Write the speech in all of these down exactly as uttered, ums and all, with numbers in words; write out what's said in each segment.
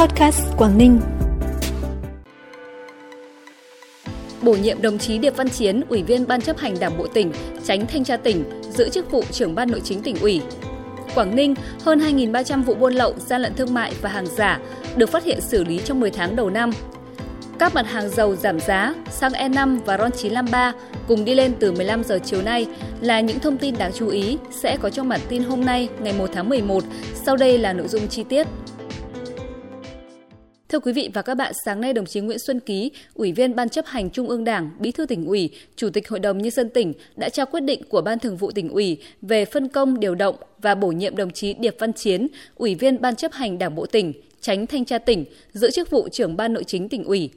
Podcast Quảng Ninh. Bổ nhiệm đồng chí Điệp Văn Chiến, Ủy viên Ban chấp hành Đảng bộ tỉnh, Chánh Thanh tra tỉnh, giữ chức vụ Trưởng Ban Nội chính Tỉnh ủy. Quảng Ninh, hơn hai nghìn ba trăm vụ buôn lậu, gian lận thương mại và hàng giả được phát hiện xử lý trong mười tháng đầu năm. Các mặt hàng dầu giảm giá, xăng E năm và R O N chín năm ba cùng đi lên từ mười lăm giờ chiều nay là những thông tin đáng chú ý sẽ có trong bản tin hôm nay ngày mùng một tháng mười một. Sau đây là nội dung chi tiết. Thưa quý vị và các bạn, sáng nay đồng chí Nguyễn Xuân Ký, Ủy viên Ban chấp hành Trung ương Đảng, Bí thư Tỉnh ủy, Chủ tịch Hội đồng Nhân dân tỉnh đã trao quyết định của Ban thường vụ Tỉnh ủy về phân công điều động và bổ nhiệm đồng chí Điệp Văn Chiến, Ủy viên Ban chấp hành Đảng bộ tỉnh, Chánh Thanh tra tỉnh, giữ chức vụ Trưởng Ban Nội chính Tỉnh ủy.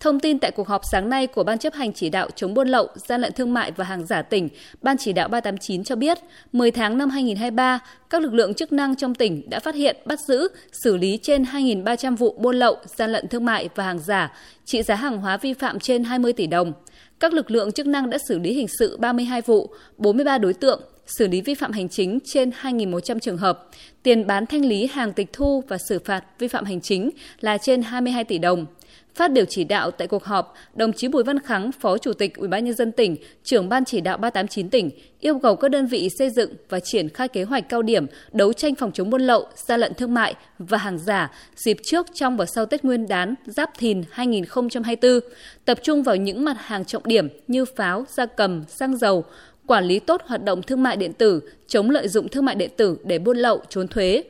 Thông tin tại cuộc họp sáng nay của Ban chấp hành chỉ đạo chống buôn lậu, gian lận thương mại và hàng giả tỉnh, Ban chỉ đạo ba tám chín cho biết, mười tháng năm hai nghìn hai mươi ba, các lực lượng chức năng trong tỉnh đã phát hiện, bắt giữ, xử lý trên hai nghìn ba trăm vụ buôn lậu, gian lận thương mại và hàng giả, trị giá hàng hóa vi phạm trên hai mươi tỷ đồng. Các lực lượng chức năng đã xử lý hình sự ba mươi hai vụ, bốn mươi ba đối tượng, xử lý vi phạm hành chính trên hai nghìn một trăm trường hợp, tiền bán thanh lý hàng tịch thu và xử phạt vi phạm hành chính là trên hai mươi hai tỷ đồng. Phát biểu chỉ đạo tại cuộc họp, đồng chí Bùi Văn Kháng, Phó Chủ tịch Ủy ban Nhân dân tỉnh, Trưởng Ban chỉ đạo ba tám chín tỉnh yêu cầu các đơn vị xây dựng và triển khai kế hoạch cao điểm đấu tranh phòng chống buôn lậu, gian lận thương mại và hàng giả dịp trước, trong và sau Tết Nguyên đán Giáp Thìn hai nghìn hai mươi bốn, tập trung vào những mặt hàng trọng điểm như pháo, gia cầm, xăng dầu, quản lý tốt hoạt động thương mại điện tử, chống lợi dụng thương mại điện tử để buôn lậu, trốn thuế.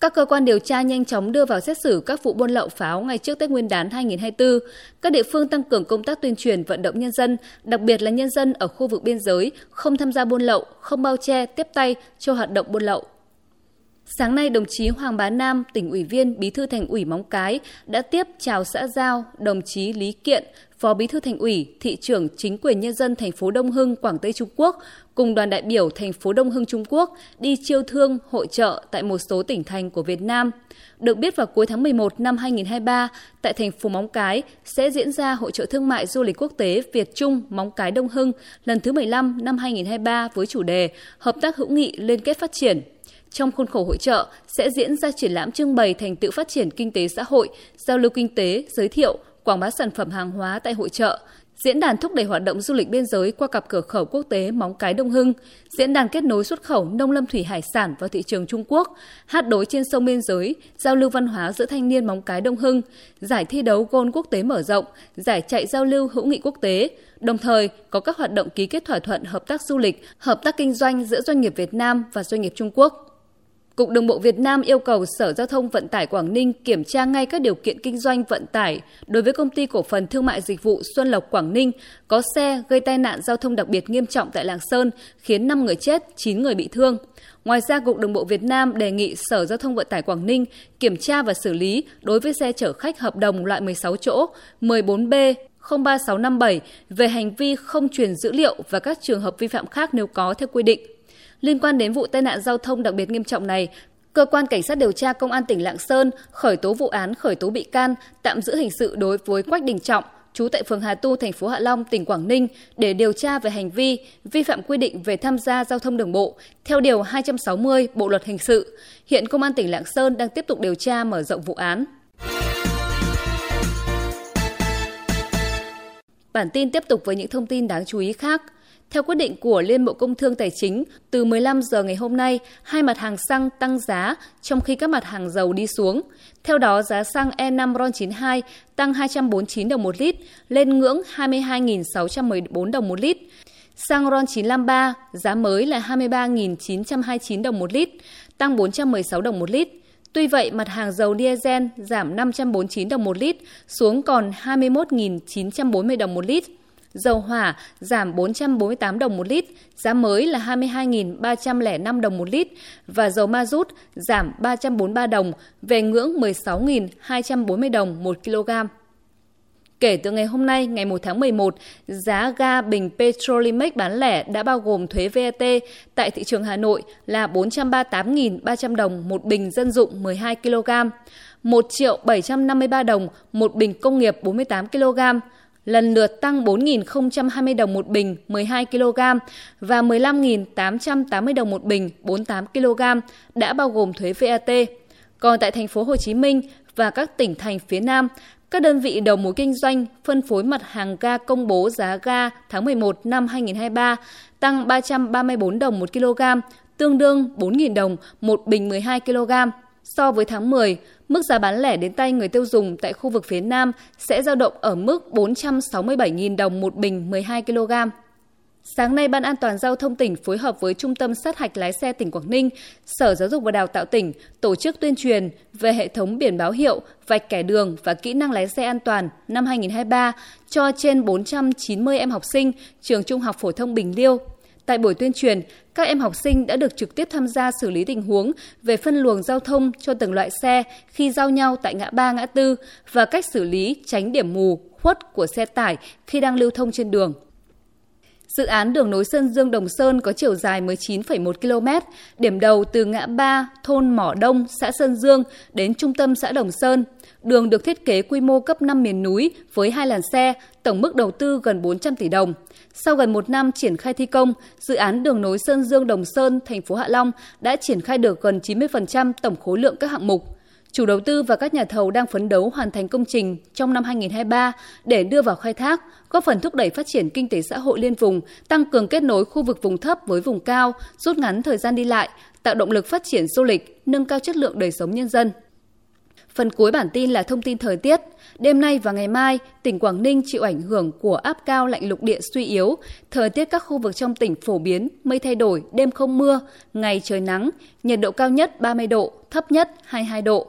Các cơ quan điều tra nhanh chóng đưa vào xét xử các vụ buôn lậu pháo ngay trước Tết Nguyên đán hai nghìn hai mươi bốn. Các địa phương tăng cường công tác tuyên truyền vận động nhân dân, đặc biệt là nhân dân ở khu vực biên giới, không tham gia buôn lậu, không bao che, tiếp tay cho hoạt động buôn lậu. Sáng nay, đồng chí Hoàng Bá Nam, Tỉnh ủy viên, Bí thư Thành ủy Móng Cái đã tiếp chào xã giao đồng chí Lý Kiện, Phó Bí thư Thành ủy, Thị trưởng Chính quyền Nhân dân thành phố Đông Hưng, Quảng Tây Trung Quốc cùng đoàn đại biểu thành phố Đông Hưng Trung Quốc đi chiêu thương, hội chợ tại một số tỉnh thành của Việt Nam. Được biết, vào cuối tháng mười một năm hai nghìn hai mươi ba, tại thành phố Móng Cái sẽ diễn ra Hội chợ thương mại du lịch quốc tế Việt Trung Móng Cái Đông Hưng lần thứ mười lăm năm hai nghìn hai mươi ba với chủ đề Hợp tác hữu nghị liên kết phát triển. Trong khuôn khổ hội chợ sẽ diễn ra triển lãm trưng bày thành tựu phát triển kinh tế xã hội, giao lưu kinh tế, giới thiệu, quảng bá sản phẩm hàng hóa tại hội chợ, diễn đàn thúc đẩy hoạt động du lịch biên giới qua cặp cửa khẩu quốc tế Móng Cái Đông Hưng, diễn đàn kết nối xuất khẩu nông lâm thủy hải sản vào thị trường Trung Quốc, hát đối trên sông biên giới, giao lưu văn hóa giữa thanh niên Móng Cái Đông Hưng, giải thi đấu golf quốc tế mở rộng, giải chạy giao lưu hữu nghị quốc tế. Đồng thời, có các hoạt động ký kết thỏa thuận hợp tác du lịch, hợp tác kinh doanh giữa doanh nghiệp Việt Nam và doanh nghiệp Trung Quốc. Cục Đường bộ Việt Nam yêu cầu Sở Giao thông Vận tải Quảng Ninh kiểm tra ngay các điều kiện kinh doanh vận tải đối với Công ty Cổ phần Thương mại Dịch vụ Xuân Lộc Quảng Ninh có xe gây tai nạn giao thông đặc biệt nghiêm trọng tại Lạng Sơn, khiến năm người chết, chín người bị thương. Ngoài ra, Cục Đường bộ Việt Nam đề nghị Sở Giao thông Vận tải Quảng Ninh kiểm tra và xử lý đối với xe chở khách hợp đồng loại mười sáu chỗ mười bốn B không ba sáu năm bảy về hành vi không truyền dữ liệu và các trường hợp vi phạm khác nếu có theo quy định. Liên quan đến vụ tai nạn giao thông đặc biệt nghiêm trọng này, Cơ quan Cảnh sát điều tra Công an tỉnh Lạng Sơn khởi tố vụ án, khởi tố bị can, tạm giữ hình sự đối với Quách Đình Trọng, trú tại phường Hà Tu, thành phố Hạ Long, tỉnh Quảng Ninh để điều tra về hành vi vi phạm quy định về tham gia giao thông đường bộ theo điều hai trăm sáu mươi Bộ luật hình sự. Hiện Công an tỉnh Lạng Sơn đang tiếp tục điều tra, mở rộng vụ án. Bản tin tiếp tục với những thông tin đáng chú ý khác. Theo quyết định của Liên Bộ Công Thương Tài chính, từ mười lăm giờ ngày hôm nay, hai mặt hàng xăng tăng giá trong khi các mặt hàng dầu đi xuống. Theo đó, giá xăng E năm R O N chín hai tăng hai trăm bốn mươi chín đồng một lít, lên ngưỡng hai mươi hai nghìn sáu trăm mười bốn đồng một lít. Xăng R O N chín năm ba giá mới là hai mươi ba nghìn chín trăm hai mươi chín đồng một lít, tăng bốn trăm mười sáu đồng một lít. Tuy vậy, mặt hàng dầu diesel giảm năm trăm bốn mươi chín đồng một lít, xuống còn hai mươi mốt nghìn chín trăm bốn mươi đồng một lít. Dầu hỏa giảm bốn trăm bốn mươi tám đồng một lít, giá mới là hai mươi hai nghìn ba trăm lẻ năm đồng một lít và dầu ma rút giảm ba trăm bốn mươi ba đồng về ngưỡng mười sáu nghìn hai trăm bốn mươi đồng một kg. Kể từ ngày hôm nay, ngày mùng một tháng mười một, giá ga bình Petrolimex bán lẻ đã bao gồm thuế vê a tê tại thị trường Hà Nội là bốn trăm ba mươi tám nghìn ba trăm đồng một bình dân dụng mười hai ki lô gam, một triệu bảy trăm năm mươi ba đồng một bình công nghiệp bốn mươi tám ki lô gam, lần lượt tăng bốn nghìn không trăm hai mươi đồng một bình mười hai ki lô gam và mười lăm nghìn tám trăm tám mươi đồng một bình bốn mươi tám ki lô gam đã bao gồm thuế vê a tê. Còn tại thành phố Hồ Chí Minh và các tỉnh thành phía Nam, các đơn vị đầu mối kinh doanh phân phối mặt hàng ga công bố giá ga tháng mười một năm hai nghìn không trăm hai mươi ba tăng ba trăm ba mươi tư đồng một kg, tương đương bốn nghìn đồng một bình mười hai kg. So với tháng mười, mức giá bán lẻ đến tay người tiêu dùng tại khu vực phía Nam sẽ dao động ở mức bốn trăm sáu mươi bảy nghìn đồng một bình mười hai kg. Sáng nay, Ban An toàn Giao thông tỉnh phối hợp với Trung tâm Sát hạch lái xe tỉnh Quảng Ninh, Sở Giáo dục và Đào tạo tỉnh tổ chức tuyên truyền về hệ thống biển báo hiệu, vạch kẻ đường và kỹ năng lái xe an toàn năm hai nghìn không trăm hai mươi ba cho trên bốn trăm chín mươi em học sinh trường Trung học phổ thông Bình Liêu. Tại buổi tuyên truyền, các em học sinh đã được trực tiếp tham gia xử lý tình huống về phân luồng giao thông cho từng loại xe khi giao nhau tại ngã ba, ngã tư và cách xử lý tránh điểm mù, khuất của xe tải khi đang lưu thông trên đường. Dự án đường nối Sơn Dương Đồng Sơn có chiều dài mười chín phẩy một ki lô mét, điểm đầu từ ngã ba thôn Mỏ Đông, xã Sơn Dương đến trung tâm xã Đồng Sơn. Đường được thiết kế quy mô cấp năm miền núi với hai làn xe, tổng mức đầu tư gần bốn trăm tỷ đồng. Sau gần một năm triển khai thi công, dự án đường nối Sơn Dương Đồng Sơn, thành phố Hạ Long đã triển khai được gần chín mươi phần trăm tổng khối lượng các hạng mục. Chủ đầu tư và các nhà thầu đang phấn đấu hoàn thành công trình trong năm hai nghìn không trăm hai mươi ba để đưa vào khai thác, góp phần thúc đẩy phát triển kinh tế xã hội liên vùng, tăng cường kết nối khu vực vùng thấp với vùng cao, rút ngắn thời gian đi lại, tạo động lực phát triển du lịch, nâng cao chất lượng đời sống nhân dân. Phần cuối bản tin là thông tin thời tiết. Đêm nay và ngày mai, tỉnh Quảng Ninh chịu ảnh hưởng của áp cao lạnh lục địa suy yếu. Thời tiết các khu vực trong tỉnh phổ biến, mây thay đổi, đêm không mưa, ngày trời nắng, nhiệt độ cao nhất ba mươi độ, thấp nhất hai mươi hai độ.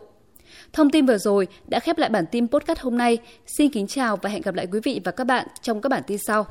Thông tin vừa rồi đã khép lại bản tin podcast hôm nay. Xin kính chào và hẹn gặp lại quý vị và các bạn trong các bản tin sau.